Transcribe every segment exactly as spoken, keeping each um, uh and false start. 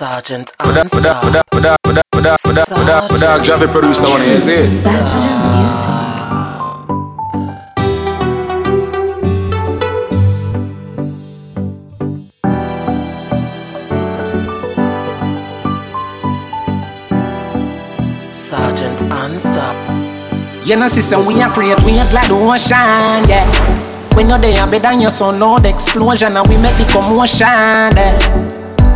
Sergeant Armstrong. Without Javi produced, I want to hear it. Ambassador Music. Sergeant Unstop. You know, sister, we are praying, we are like the ocean, yeah. When you're there, better your son, Lord, explosion, and we make the commotion, yeah.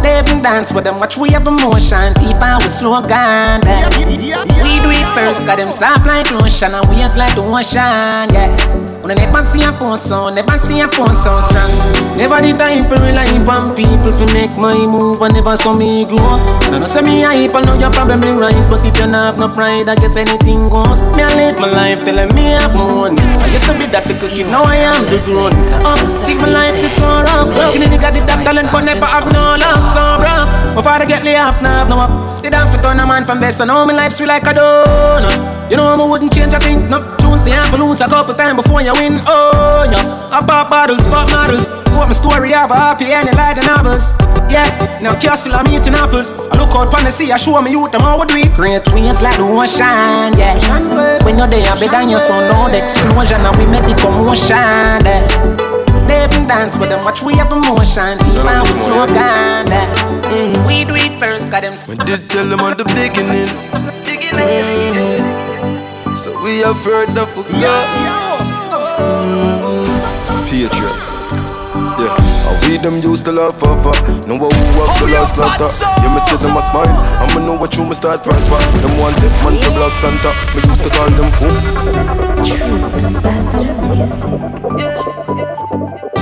They even dance with them, watch we have emotion, deep and we slow down, yeah. We do it first, got them soft like lotion, and waves like the ocean, yeah. We never see a phone sound, never see a phone sound strong. Never the time for rely on people to make my move and never saw me grow up. I know say me hype, I know you're probably right, but if you not have no pride, I guess anything goes. Me I live my life telling me I'm moon. I used to be that little kid, now I am the grown up. Take my life, it's all up. Any nigga did that talent but never have no luck, so bruh. My father get laid off, now I have no up. They done for turn a man from best, and now my life's real like a donut. You know I wouldn't change a thing, no. See, I have to lose a couple times before you win. Oh, yeah. I pop bottles, pop models. What my story, I have a happy ending like the novels. Yeah, now castle, I'm eating apples. I look out upon the sea, I show my youth, them how we do it. Great waves like the ocean, yeah. When you're there, better than your son, no explosion, and we make the commotion, yeah. They even dance with them, watch we have emotion, deep and we slow down, yeah. We do it first, got them. We did tell them at the beginning. Beginning. So we have heard the fuck yeah. yeah. Oh. Patriots. Yeah. And we them used to love forever. Know who was the last laughter. Yeah, me see them a smile. And me know what you me start prosper. Them want it, man to block Santa. Me used to call them fool. True Ambassador Music. Yeah.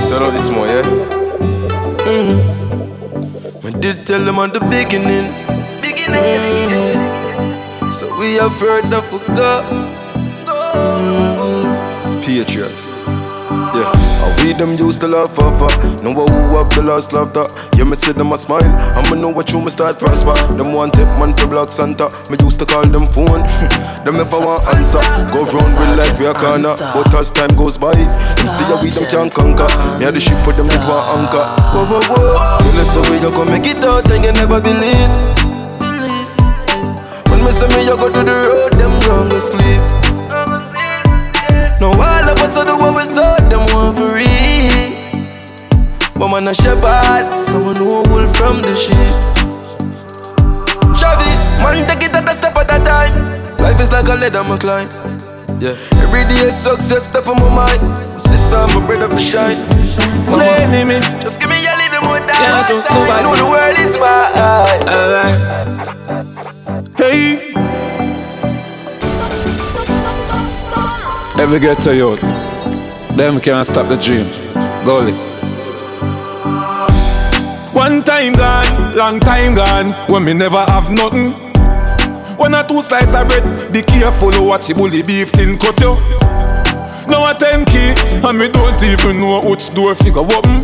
Tell all this more, yeah? Mm-hmm. I did tell them at the beginning. Beginning. So we have heard the fuck up. Patriots. Yeah. And we them used to love forever. Know who have the last laughter. Yeah, me see them a smile. And me know what you me start prosper. Them want it, man to block Santa. Me used to call them phone. Them never want answer. Go round with life we a corner. But as time goes by, them still we them can't conquer. Me had the ship for them with one anchor. Whoa, whoa, whoa. Listen, we you come make it out and you never believe. Me say me you go to the road, them go to sleep. Now all of us are the way we saw them want for real. But man a shepherd, so we know wool from the sheep. Chavi, man take it at a step at a time. Life is like a ladder, my climb. Yeah, every day success step on my mind. Sister, my brother for shine. Play me, just give me a little more time. Yeah, so I know the world is mine. Hey. Every ghetto youth, them can't stop the dream. Gully. One time gone, long time gone, when me never have nothing. One or two slices of bread, be careful what you bully beef tin cut you. Now a ten K, and me don't even know which door figure open.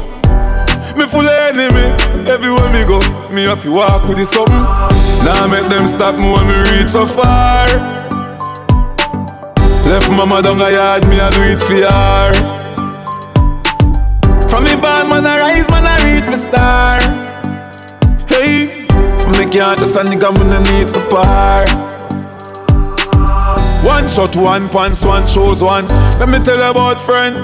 Me full of enemy, everywhere me go, me have to walk with the something. Now nah, make them stop me when me reach so far. Left mama down the yard, me I do it for her. From me bad man I rise, man I reach my star. Hey, from me can't just a nigga me no need for par. One shot, one pants, one shows, one. Let me tell you about friend.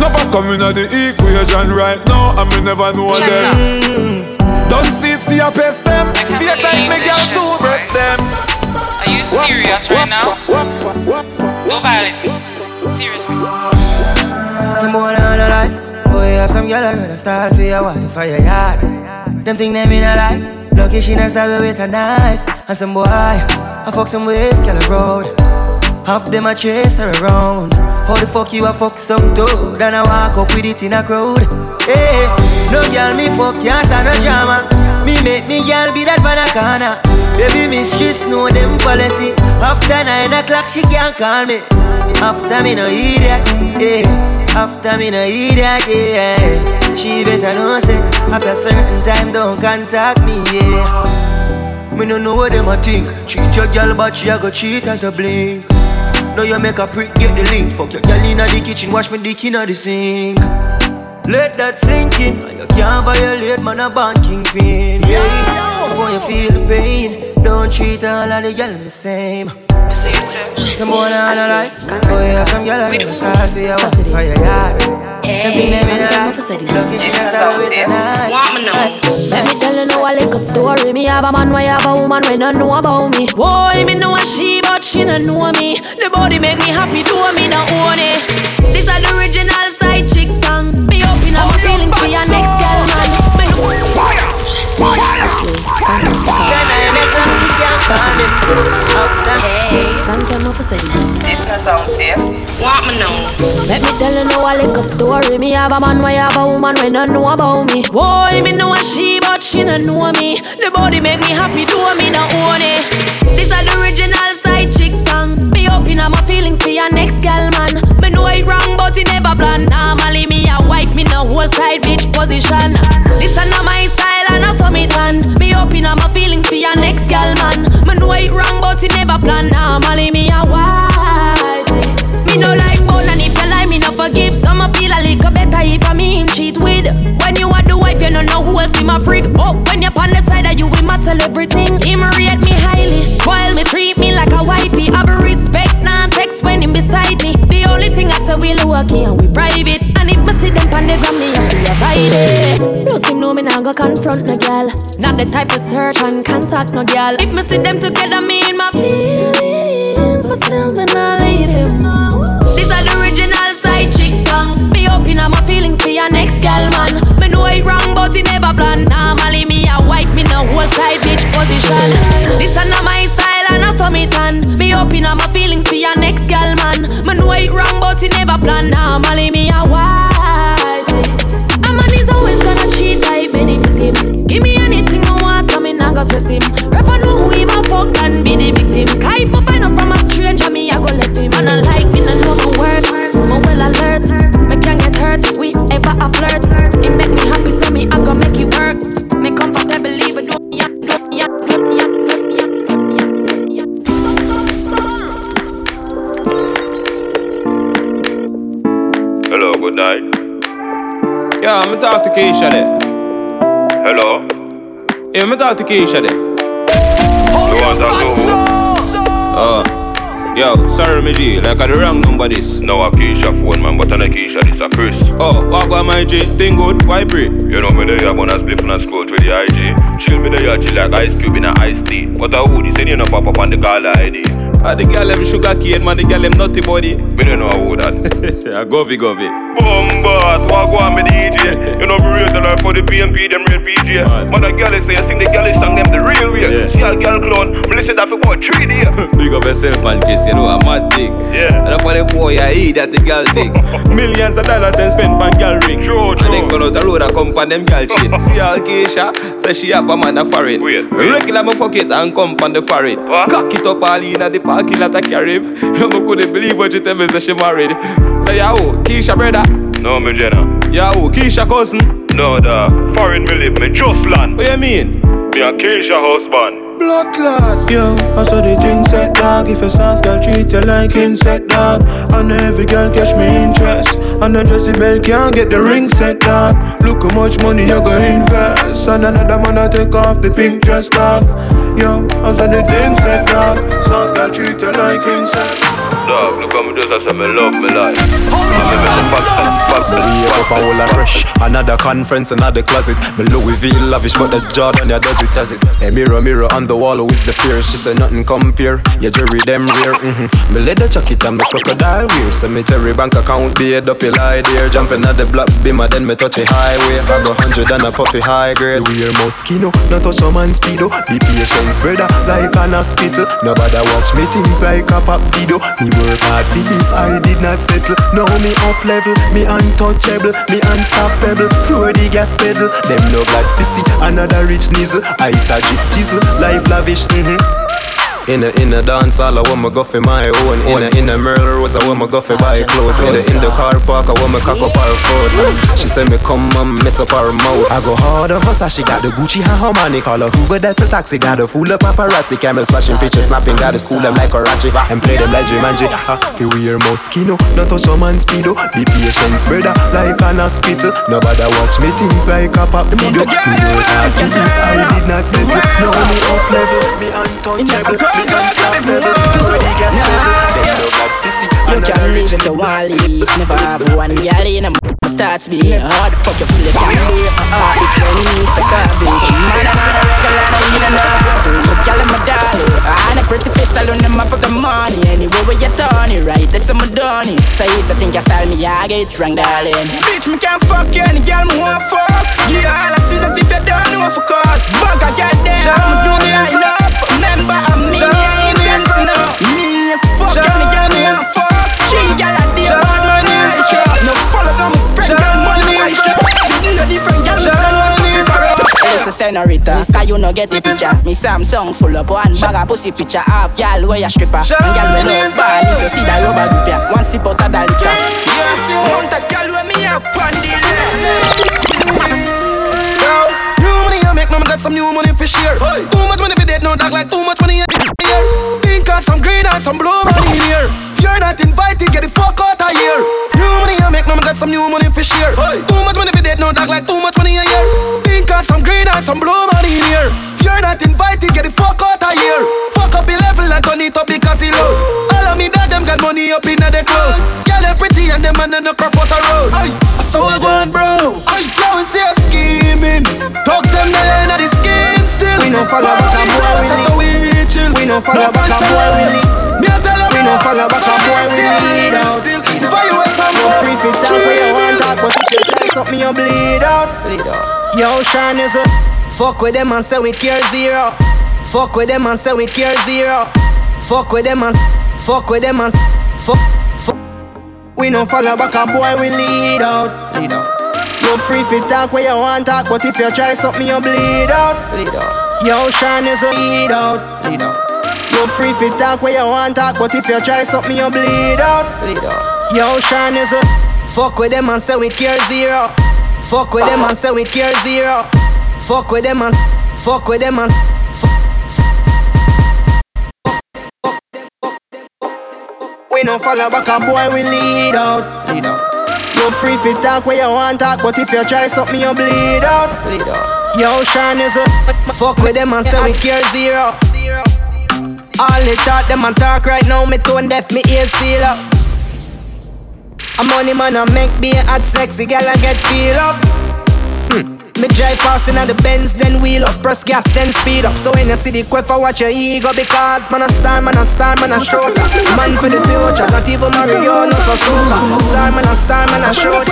Never come in at the equation right now, and me never know them. Don't see it, see I pest them. Fake like me girl to breast them. Are you serious right now? Don't violate me. Seriously. Some boy on a life. Boy have some girl with a style for your wife or your yard. Them think them in a life. Lucky she not stab you with a knife. And some boy I fuck some ways girl road. Half them I chase her around. How the fuck you a fuck some dude and I walk up with it in a crowd? Hey, no girl me fuck ya yes, and no drama. Me make me girl be that banana. Baby miss she know them policy. After nine o'clock she can't call me. After me no eat that, yeah. After me no eat that, yeah. She better know say after certain time don't contact me, yeah. Me no know what them a think. Cheat your girl but she a go cheat as a blink. Now you make a prick, get the link. Fuck your girl inna the kitchen, wash me dick inna the sink. Let that sink in, and you can't violate, man a born kingpin, yeah. treat all of the girls the same. Some boy not a life. Oh yeah, some girl I feel sad for you. What's it for your yard? Them think they mean a lot. Love you think I start with a knife. Let me tell you now a little story. Me have a man, why have a woman when I know about me? Boy, me know a she, but she don't know me. The body make me happy, do me not own it. This are the original side chick song. Be open up feelings for your next girl, man. Let me tell you now a little story. Me have a man, why have a woman when I know about me? Boy, me know a she, but she don't know me. The body make me happy, do me not own it. This are the original side chick song. Be open up my feelings for your next girl, man. Me know it wrong, but it never plan. Normally me a wife, me no whole side bitch position. This a not my style and a summit man. Be open up my feelings for your next girl, man. Me know it wrong, but it never plan. Normally me a wife. Me no like bone, and if you lie, me no forgive. Some a feel a little better if I mean cheat with. When you are the wife, you no know who else in my freak. Oh, when you're on the side of you, we matter everything. Him rate me highly, spoil me, treat me like a wifey. Have a respect, non text when him beside me. The only thing I say, we lucky and we private. And if me see them on the ground, me have to avoid it. Plus him know me not go confront no girl. Not the type of search and contact no girl. If me see them together, me in my feelings, but still me not leave him. This are the original side chick song. Be open up my feelings for your next girl, man. Me know it wrong, but it never plan. Normally me a wife, me no whole side bitch position. This a not my style and a summit tan. Be open up my feelings for your next girl, man. Me know it wrong, but it never plan. Normally me a wife. A man is always gonna cheat, I benefit him. Give me anything I want, some in go stress him. Refer know who him a fuck and be the victim. Cause if I find out from a stranger, me I go left him. And I like me no know my words. My well alert, me can't get hurt. We ever a flirt. It make me happy, so me I go make it work. Me comfortable, even though me up, do me up, do me up, do me up, do me up, do me up. Hello, good night. Yeah, I'm talk to Keisha there. Hello. Yeah, I'm talk to Keisha there. You want to talk to who? Uh. Yo, sorry my G, like I the wrong number this. No a Keisha phone man, but I like Keisha this a Chris. Oh, what about my G? Thing good, why pray? You know me there, you're gonna split from a scroll through the I G. Chill me there, you chill like ice cube in a iced tea. But a hoodie, say you no pop up on the caller I D. Ah, the girl them sugar cane man, the girl them nutty body. Me don't know how that. A govy govy. Bombard, what go on me D J? You know me raise the life for the B M P, them real P J. But the girl they say, I sing the girl they sang them the real way. Yeah. See a girl clone, me listen that for what, three days. Big up yourself and kiss. You know I'm mad dick. Yeah. And up for the boy I eat that the girl take. Millions of dollars and spend pan girl ring. True, true. And then go out the road and come pan them girl shit. See all Keisha, say she have a man a foreign. Regular me fuck it and come pan the foreign. Cock it up all in at the parking lot a carib. You couldn't believe what you tell me say she married. Say ya who? Keisha brother? No me Jenna. Ya who? Keisha cousin? No da. Foreign me live, me just land. What you mean? Me a Keisha husband. Blood clot, yo. I saw the thing set dog. If a soft girl treat you like insect dog, and every girl catch me interest, and a Jessie Bell can't get the ring set dog. Look how much money you go invest, and another man I take off the pink dress dog. Yo, I saw the thing set dog. Soft girl treat you like insect dog. Look how me just I me love me life. Another conference, another closet. Me Louis V lavish, but the Jordan ya does it does it. Hey, mirror, mirror on the wall, who is the fear? She said nothing compare. Your yeah, jewelry them rare. Mm-hmm. Me leather jacket and me crocodile wear. Cemetery bank account paid up a lie there. Jumping at the block beam and then me touch a highway. I go hundred and a puffy high grade. Wear Moschino, no touch a man speedo. Be patient, brother, like an hospital. Nobody watch me things like a pop video. Me work hard for this, I did not settle. Now me up level, me untouchable, me unstoppable. Floor the gas pedal. Them no glad to see another rich nizzle. I sag it chisel. Life lavish, mm-hmm. In a, in a dance hall, I want me go for my own. In a, in a Merle Rose, I want me go for buy clothes. In a, in the car park, I want me cock up her foot. She said me come and mess up her mouth. I go hard on Versace, got the Gucci and Harmonic. All a Hoover that's a taxi, got a full of paparazzi. Camel splashing, pictures snapping, got a school them like Karachi. And play them like Jumanji. He wear Moschino, no touch a man speedo. Be patient, brother, like an hospital. Nobody watch me things like a pop video. You know I did not settle, now me up level. be untouchable, be unstoppable. When you get stable, you can live with the Wally. Never have one girl in a thoughts be hard. Fuck your feel it can be a heart. It's when you say savage. Man, I'm not a regular, I need a novel. Look at my darling, I'm a pretty face, I learn the map of the money. Anyway, where you turn it, right, that's some money. So if you think you style me, I get wrong, darling. Bitch, me can't fuck you, any girl me want fuck. Give you all the scissors if you don't know for cause. Fuck, I get them, I'm doing it like enough. Remember, I'm me, I ain't dancing up. Me, fuck, any girl me want fuck. She got a deal, bad man, I ain't sure. No follow from me. Senorita, cause you no get the picture. Me Samsung full up one bag of pussy picture. Half girl wear a stripper, and girl wear no ball. You see that rubber grip ya, one sip out of the liquor. Want a girl wear me up on the left. New money you make, now me got some new money for share. Too much money for dead, no dog like too much money. Pink and some green and some blue money here. If you're not invited, get the fuck out of here. New money you make, now me got some new money for share. Too much money for dead, no dog like too much money here. Some green and some blue money in here. If you're not invited, get the fuck out of here. Fuck up the level and turn it up because he low. All of me that them got money up in their clothes. Girl them pretty and them man and no crop out the road. So I gone bro. Now it's there scheming. Talk them down at the scheme still. We no follow back and boy we lead. So we chill. We no follow back and boy we lead. We no follow back and boy we lead out. If I you want some more, free fit down for your one talk. But if you try something you bleed out. Bleed out. Yo, Sean is a fuck with them and say we care zero. Fuck with them and say we care zero. Fuck with them and fuck with them and fuck. Fuck. We no follow back a boy, we lead out. Lead out. No free fit talk where you want talk, but if you try something you bleed out. Bleed out. Yo, Sean is a lead out. Lead out. No free fit talk where you want talk, but if you try something you bleed out. Bleed out. Yo, Sean is a fuck with them and say we care zero. Fuck with them and say we care zero. Fuck with them and fuck with them and fuck. We no follow back a boy, we lead out. Lead out. No free fit talk where you want talk, but if you try something you bleed out. Bleed out. Yo, Sean is a fuck with them and say we care zero. All they talk them and talk right now, me tone deaf, me ear seal up. A money man I make beer at sexy girl I get feel up. Hmm. Me drive fast inna the Benz, then wheel up, press gas, then speed up. So when you see the queffa, watch your ego because man a star, man a star, man a short. Man for the future, not even Mario, no so super. Star, man a star, man a short.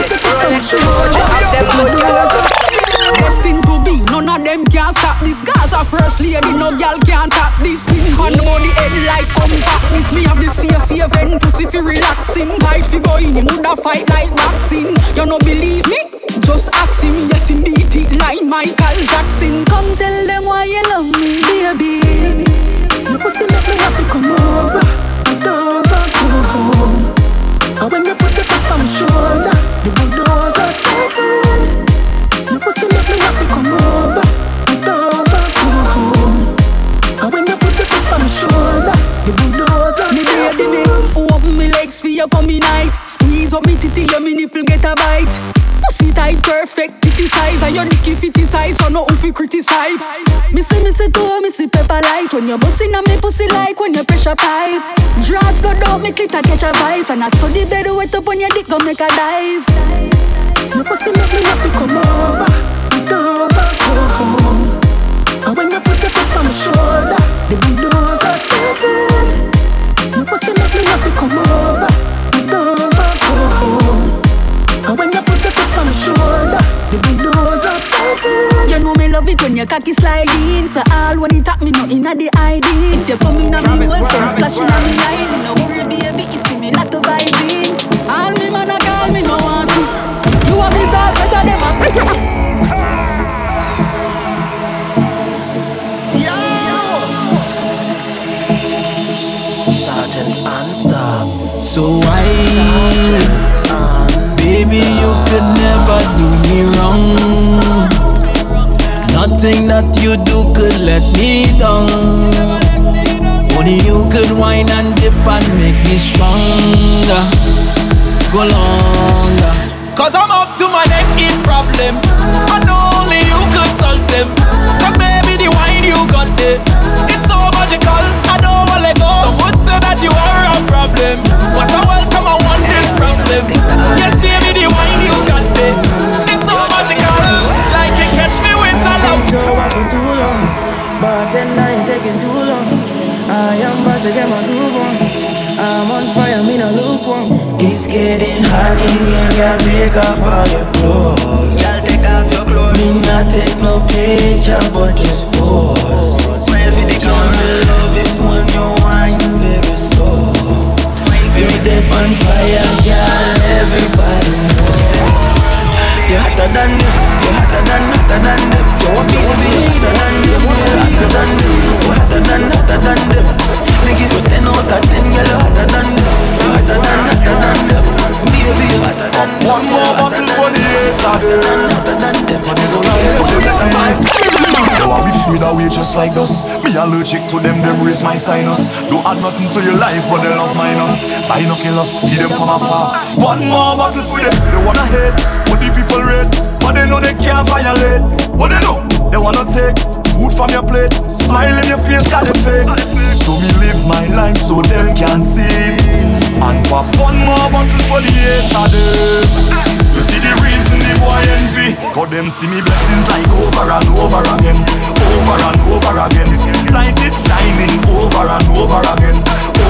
Destined to be, none of them can stop this. Gaza first lady, no girl can tap this. Spin on the body head like compact. This me have the safe event, pussy fi relaxing. Bite fi go in, woulda fight like boxing. You no believe me? Just ask him, yes indeed, it line Michael Jackson. Come tell them why you love me, baby. You pussy make me have to come over, and over, go home. And when you put the fuck on my shoulder, the bulldozer starts. You pussy make me have to come over, and over, go home. And when you put the fuck on my shoulder, the bulldozer starts. Me baby, open me legs for you come in night. Squeeze up me titty, your me nipple get a bite. Pussy tight, perfect, titty size. And your dicky fitty size, so no uffy criticize. Me see, me see too, me see pepper light. When you're busting on me pussy like when you pressure pipe. Draws blood out, me clit I catch a vibe. And I saw the bed wet up on your dick, go make a dive. Your pussy make me have to come over, and over, go home. And when you put your foot on my shoulder, the bulldozer starts. Your pussy make me have to come over, and over, go home. And when you put your foot on my shoulder, the bulldozer starts. You know me love it when your cocky sliding. So all when you tap me, no inna the I D. If you come in a me well, so I'm splashing on me line. Me no worry baby, you see me lot of vibing. All me man a call me no want see. You have this all, rest of them a Sergeant Unstop. So why Sergeant? Baby, you could never do me wrong. Nothing that you do could let me down. Only you could whine and dip and make me stronger. Go longer. Cause I'm up to my neck in problems, and only you could solve them. Cause baby, the wine you got there, it's all Bartender, you're taking too long. I am about to get my groove on. I'm on fire, me no lukewarm. It's getting hot in here, girl, take off all your clothes. Girl, take off your clothes. Me not take no picture, but just pose. Girl, me love it when you whine very slow. You deep on fire, girl, everybody knows. You're hotter than them, you're hotter than, hotter than them. You're hotter than them, you're hotter than, hotter than them. Me give you ten out of ten, girl, you're hotter than them. You're hotter than, hotter than them. Baby, you're hotter than them. One more bottle for the haters. You're hotter than them. Now I be fade away just like dust. Me allergic to them, them raise my sinus. Don't add nothing to your life, but they love minus. Binoculars, see them from afar. One more bottle for them, they wanna hate. The people red, but they know they can't violate. What they know, they wanna take food from your plate. Smile in your face, got it fake. So me live my life so them can see. And pop one more bottle for the hate of them. You see the reason the boy envy, cause them see me blessings like over and over again. Over and over again. Light it shining over and over again.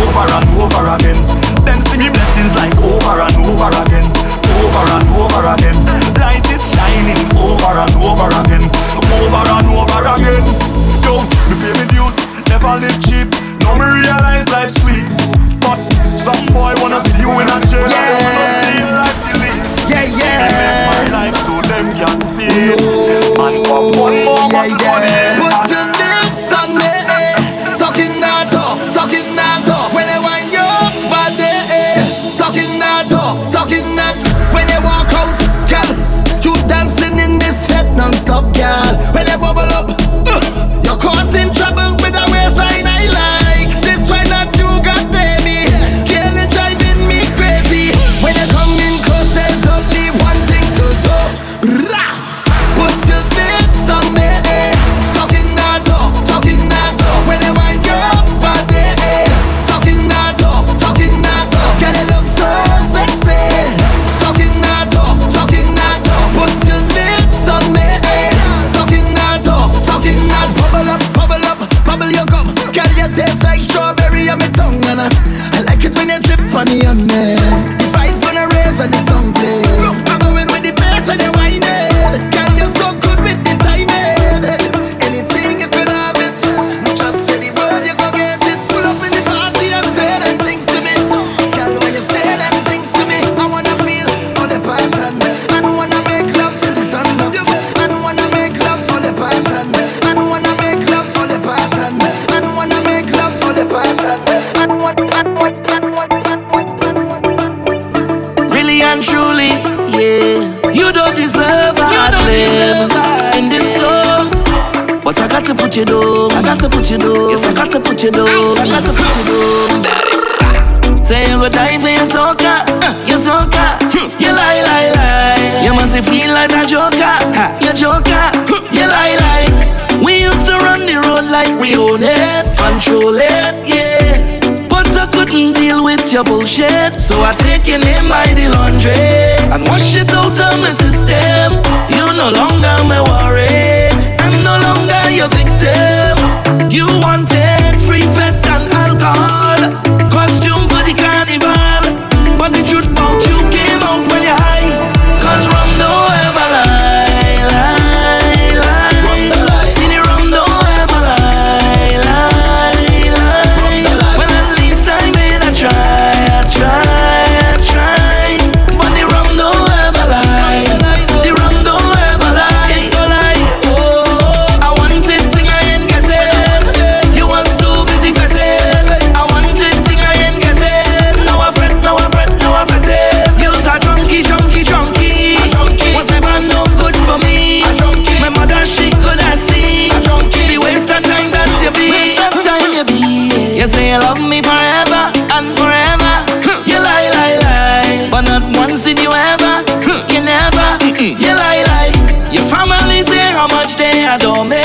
Over and over again. Them see me blessings like over and over again. Over and over again. Light it shining over and over again. Over and over again. Yo, me pay me dues, never live cheap. Now me realize life's sweet. But some boy wanna see you in a jail. Yeah. I wanna see your life delete. Yeah, yeah. So me live my life so them can see it. And pop one more bottle for the end. Put your lips on me, eh. Talking that up, talking that up. When I want your body, eh. Talking that up, talking that up. When they walk out, girl, you dancing in this head non-stop, girl. When they bubble up, uh, you're causing trouble with a waistline I like. This way that you got, baby, girl, it's driving me crazy. When they come in close, there's only one thing to do. Rah! Put your lips on me, eh. Talking that up, talking that up. When they wind you up, body, eh. Talking that up, talking that up. Girl, it looks so sexy. Tastes like strawberry on my tongue, and I, I like it when you drip on the onion. The vibes gonna raise when the song plays. Look, I'm going with the bass and the whining. Girl, you're so good with the timing. Anything you could have it. Just say the word, you gon' get it. Pull up in the party and say them things to me. Girl, when you say them things to me, I wanna feel all the passion. I wanna make love till the sun up. I wanna make love till the passion. I wanna make love till the passion. Really and truly, yeah, you don't deserve a hard live in this flow. But I got to put you down, I got to put you down. Yes, I got to put you down, I got to put you down. Say you go die for your soca, your soca. You lie, lie, lie. You must feel like a joker, you joker. You lie, lie. We used to run the road like we own it, control it, yeah. But I couldn't deal with your bullshit, so I take your name by the laundry and wash it out of my system. You no longer my worry, I'm no longer your victim. You wanted free fat and alcohol, costume for the carnival. But the truth about you came out when you're high, cause wrong don't ever lie, lie. Adore me,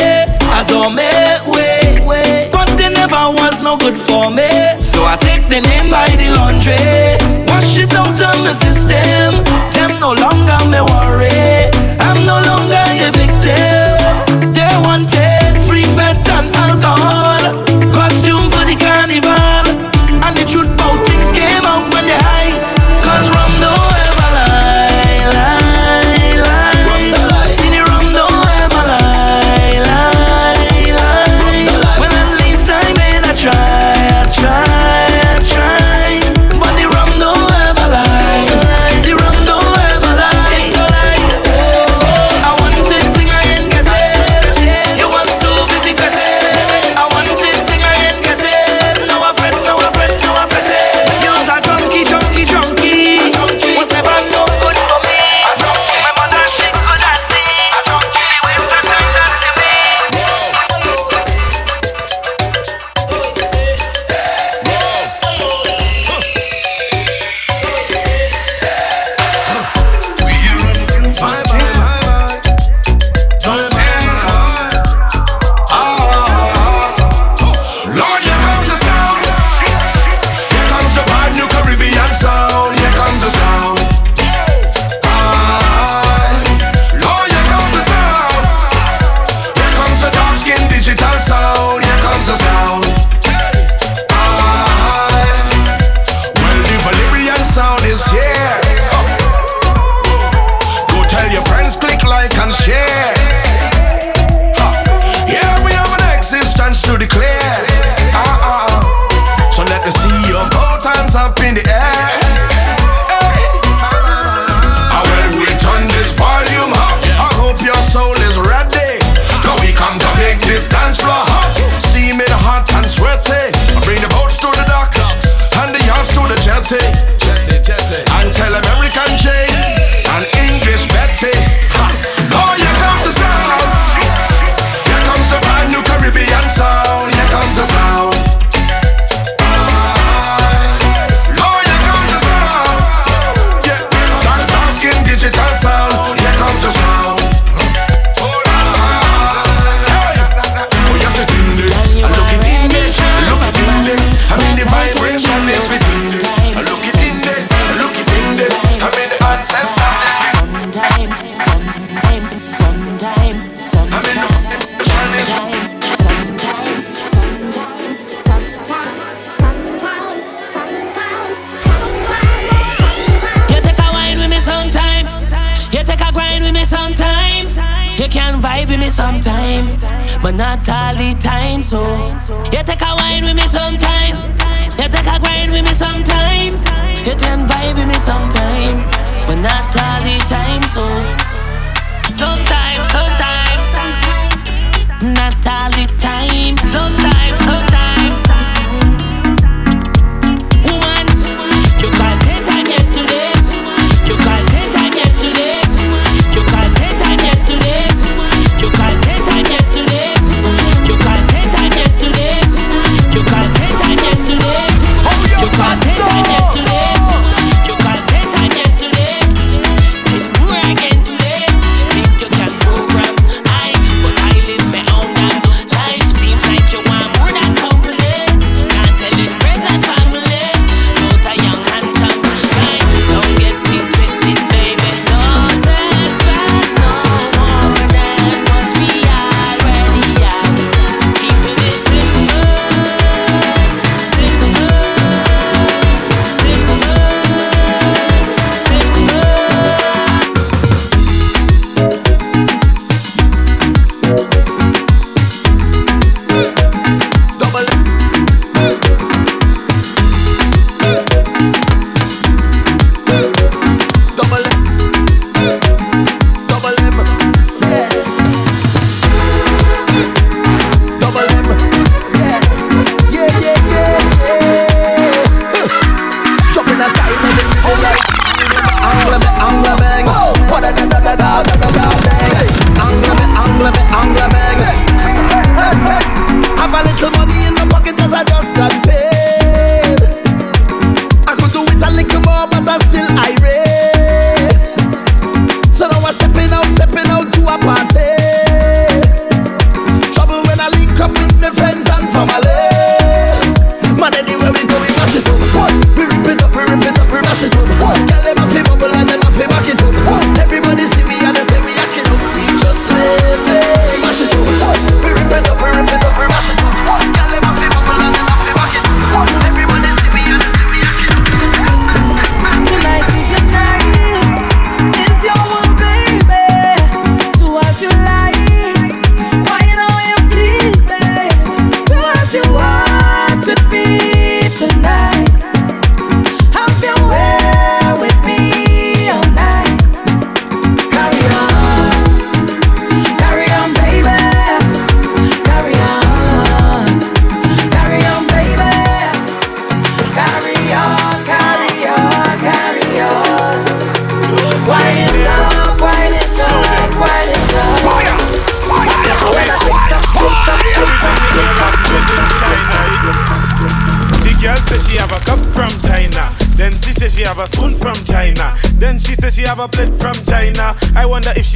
adore me, wait, wait. But they never was no good for me, so I take the name by the laundry, wash it out of my system. Them no longer me worry, I'm no longer a victim. They wanted free fat and vibing me sometime, but not all the time. So you take a wine with me sometime, you take a grind with me sometime, you can vibe with me sometime, but not all the time. So sometimes, sometimes, sometimes, not all the time. Sometimes, sometimes, sometimes. Woman, you got ten times yesterday, you got ten times yesterday, you got ten times yesterday, you got ten times yesterday, you got ten times yesterday, you got ten times yesterday, you got ten times yesterday, you got ten times yesterday. If we're again today, think you can program I, but I live my own life. Life seems like you want more than company. Can't tell it friends and family. Not a young handsome guy. Don't get these twisted, baby. Don't expect no more than what we already have. Keeping it simple, simple.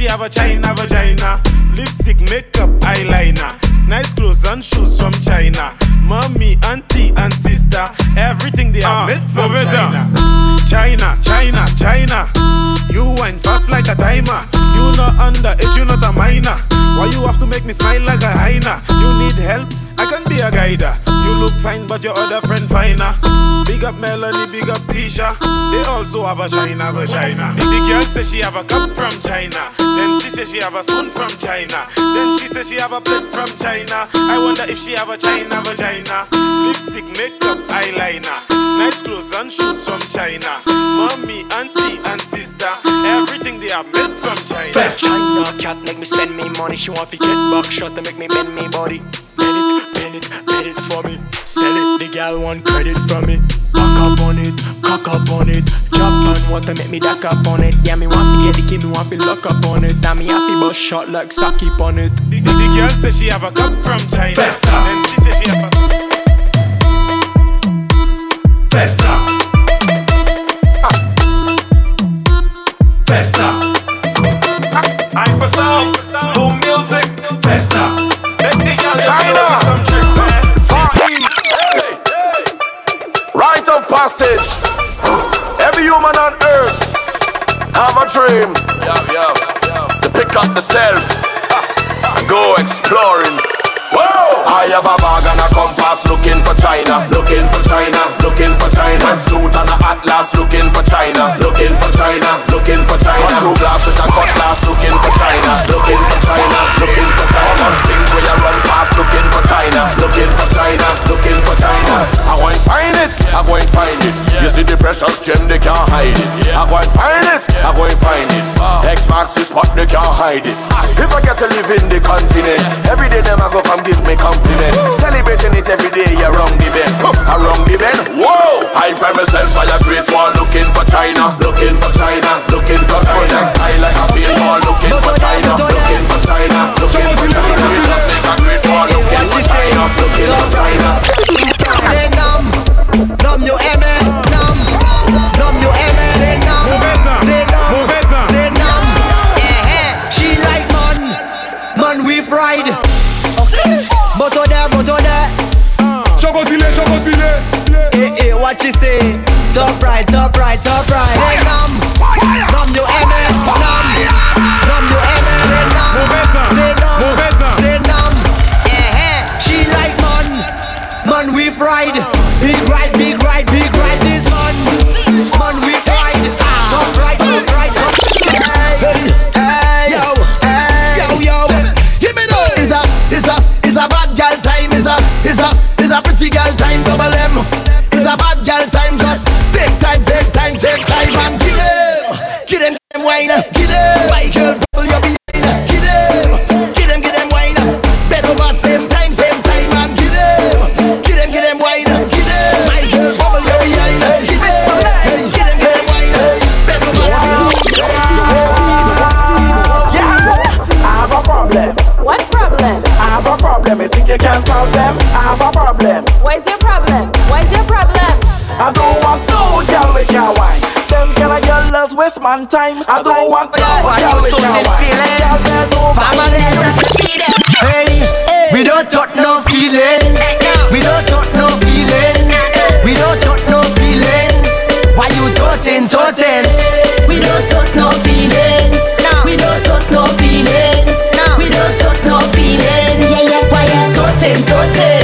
Have a China, vagina. If the girl says she have a cup from China, then she says she have a spoon from China, then she says she have a plate from China. I wonder if she have a China, vagina. Lipstick, makeup, eyeliner, nice clothes and shoes from China. Mommy, auntie and sister, everything they have made from China. First China cat make me spend me money. She want to get buck shot to make me bend me body. Bend it, bend it, bend it for me. Sell it, the girl want credit from me. Back up on it, cock up on it. Drop on water, make me duck up on it. Yeah, me want to get the kid, me want to lock up on it. And me happy but shot like sock keep on it. The, the, the girl says she have a cup from China. Festa. Then she says she have a Festa. Ah. Festa. Ah. I'm for sound, boom music. Festa. Let the girl China. Some tricks, man. Rite of passage. Every human on earth have a dream, yo, yo, yo, to pick up the self and go exploring. Whoa! I have a bag and a compass, looking for China, looking for China, looking for China. Red suit and a atlas, looking for China, looking for China, looking for China. True glass with a cutlass, looking for China, looking for China, looking for China. Things where you run past, looking for China, looking for China, looking for China. I go and find it, I go and find it. You see the precious gem, they can't hide it. I go and find it, I go and find it. X marks the spot, they can't hide it. If I get to live in the continent, every day them I go come give me compliment. Celebrating it every day, you're wrong the bend, around the bend. Whoa! I find myself by a great wall, looking for China, looking for China, looking for China. I like a big wall, looking for China, looking for China, looking for China. We just make a great wall, looking for China, looking for China. Nam, nam you eme, nam, nam you eme, nam, nam. Man, we fried. Moto there, moto there. Chobosile, chobosile. Eh, eh, what she say? Top right, top right, top right. Hey, nam, nam you amen, nam, nam you amen, nam. Say nam, say nam. Eh, eh, she like man, man we fried. Big right, big right, big right. This man, man we fried. Top right, top right, top right. Hey, yo, hey, yo, yo. Pretty girl time, double M. It's a bad girl time, just take time, take time, take time, and give them, give them, give them wine, give them, my girl, pull your behind, give them, give them, give them wine, bed over same time, same time, and give them, give them, give them wine, give them, my girl, pull your behind, give them, give them, give them wine, bed over same time. Yeah, I have a problem. What problem? I have a problem. I think you can solve them. I have a problem. What's your problem? What's your problem? I don't want no girl with your wine. Them girl a girl that's waste man time. I don't want no girl with your wine. Hey, we don't talk no feelings. We don't talk no feelings. We don't talk no feelings. Why you talking, talking? We don't talk no feelings. We don't talk no feelings. We don't talk no feelings. Yeah, yeah, why you talking, talking?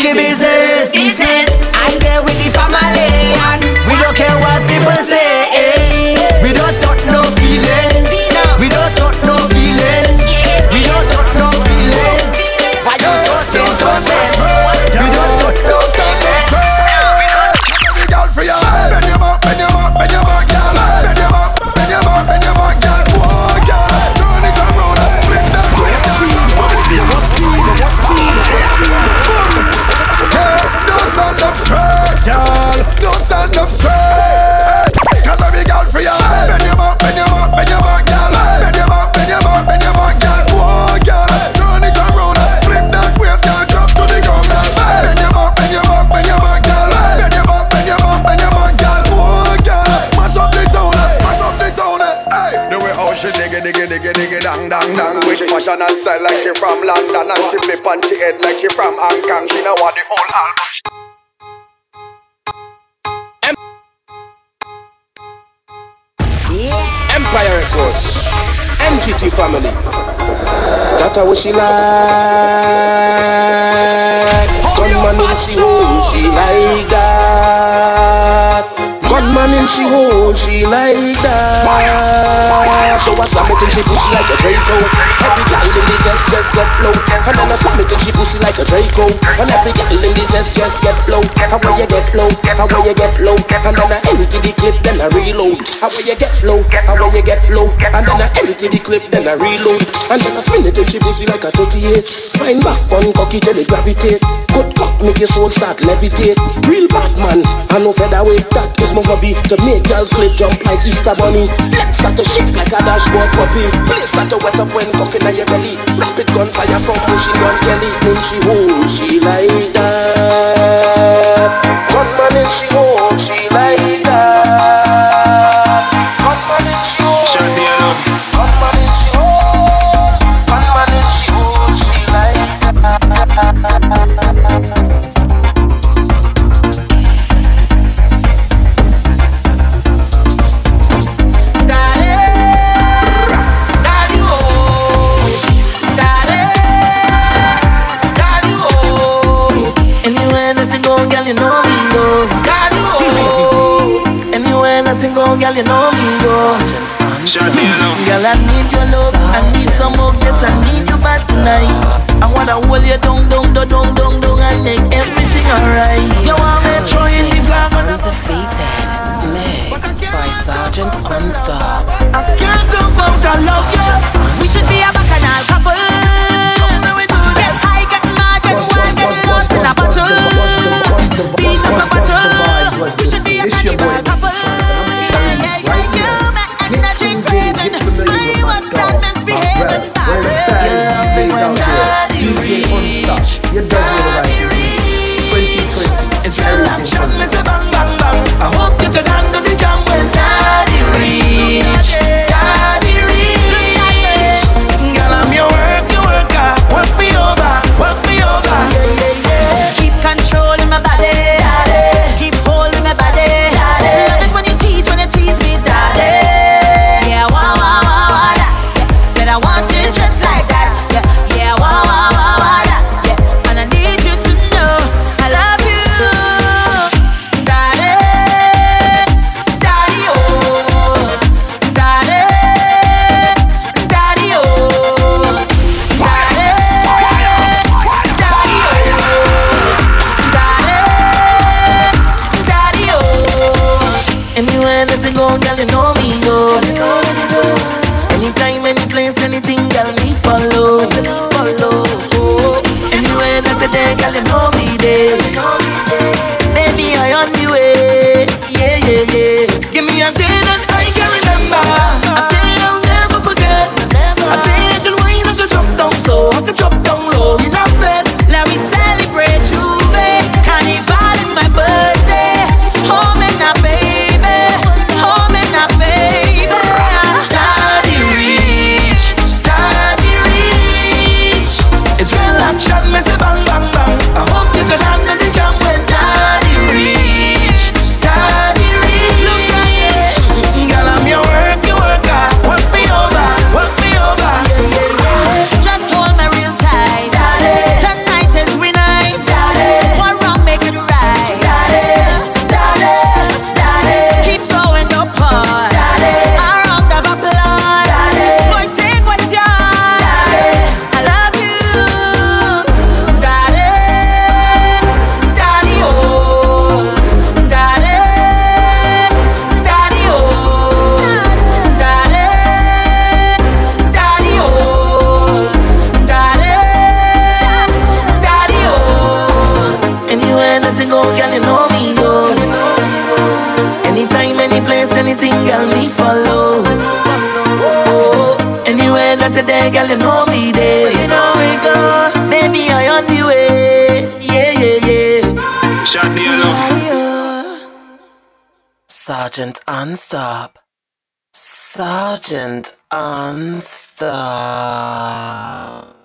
Business, business. I'm there with the family, and we don't care what people say. Eh. We don't talk no feelings. We don't talk no feelings. We don't talk no feelings. Why you talking, talking? We don't talk no feelings. We don't talk no girl for your head. Bend your back, bend your back, bend your back, girl. Bend your back, bend your back, bend your back, girl. Whoa, girl. Turn it around and flip that girl. Don't stand up straight, girl. Don't stand up straight. 'Cause every girl for you. Bend your back, bend your back, bend your back, girl. Bend your back, bend your back, bend your back, girl. Whoa, girl. Turn it around and flip that waist, girl. Drop to the ground, girl. Bend your back, bend your back, bend your back, girl. Bend your back, bend your back, bend your back, girl. Whoa, girl. Mash up the town, mash up the town. Hey, the way how she diggy, diggy, diggy, diggy, dang, dang, dang. With fashion and style like she from London, and she flip on she head like she from Hong Kong. She know what the whole album. Empire Records, M G T family. That I wish she like. Gunman in she hole, she like that. Gunman in she hole, she like that. So I slam it and she pussy like a Draco. Every gal in this ass just get blow. And then I slam it and she pussy like a Draco. And every gal in this ass just get blow. How will you get low? How will you get low? And then I empty the clip, then I reload. How will you get low? How will you get low? And then I empty the clip, then I reload. And then I spin it and she pussy like a thirty-eight. Fine back on cocky till it gravitate. Good cock make your soul start levitate. Real bad man, I no featherweight. That is my hobby to make y'all clip jump like Easter bunny. Let's start to shake like a dashboard puppy. Please start to wet up when cocking on your belly. Rapid gunfire from machine gun Kelly. Then she hold, she like that. Gunman and she hold, she like that. Gunman and she hold, she like that. Gunman and she hold, gunman and she hold, she like that. nothing go, girl, you know me go. Girl, I need your love, I need some hugs, yes, I need you back tonight. I wanna hold you down, down, down, down, down, down, and make everything alright. You want me throwing the flag on the defeated, mixed by Sergeant Unstar. I can't talk about I love you. We should be a bacchanal couple. Get high, get mad, get wild, get lost in a bottle. Beat up a bottle. We should be a bacchanal couple. Yeah, yeah, you back in a drink craving. I was not misbehaving, started. When Daddy reach, Daddy reach. It's your love shot, Mister Bang Bang Bang. I hope you can handle the jam when Daddy reach. Daddy reach. Girl, I'm your work, your worker. Work me over, work me over. Keep controlling my body, Daddy. Keep holding my body, Daddy. Love it when you tease, when you tease me, Daddy. Yeah, wah, wah, wah, wah, that. Yeah. Said I want you just like that. Yeah, yeah, wah, wah, wah, wah, that. Yeah, and I need you to know I love you. Girl, you know me, yo. Anytime, any place, anything, girl, me follow, follow. Oh, anywhere that today, girl, you know me there. Baby, I on the way. Yeah, yeah, yeah. Give me a day that I can remember. A day I'll never forget. A day I can wind, I can drop down, so I can drop down low. You know that. Let me celebrate you, babe. Carnival is my birthday. Home and I, baby. Sergeant Unstop. Sergeant Unstop.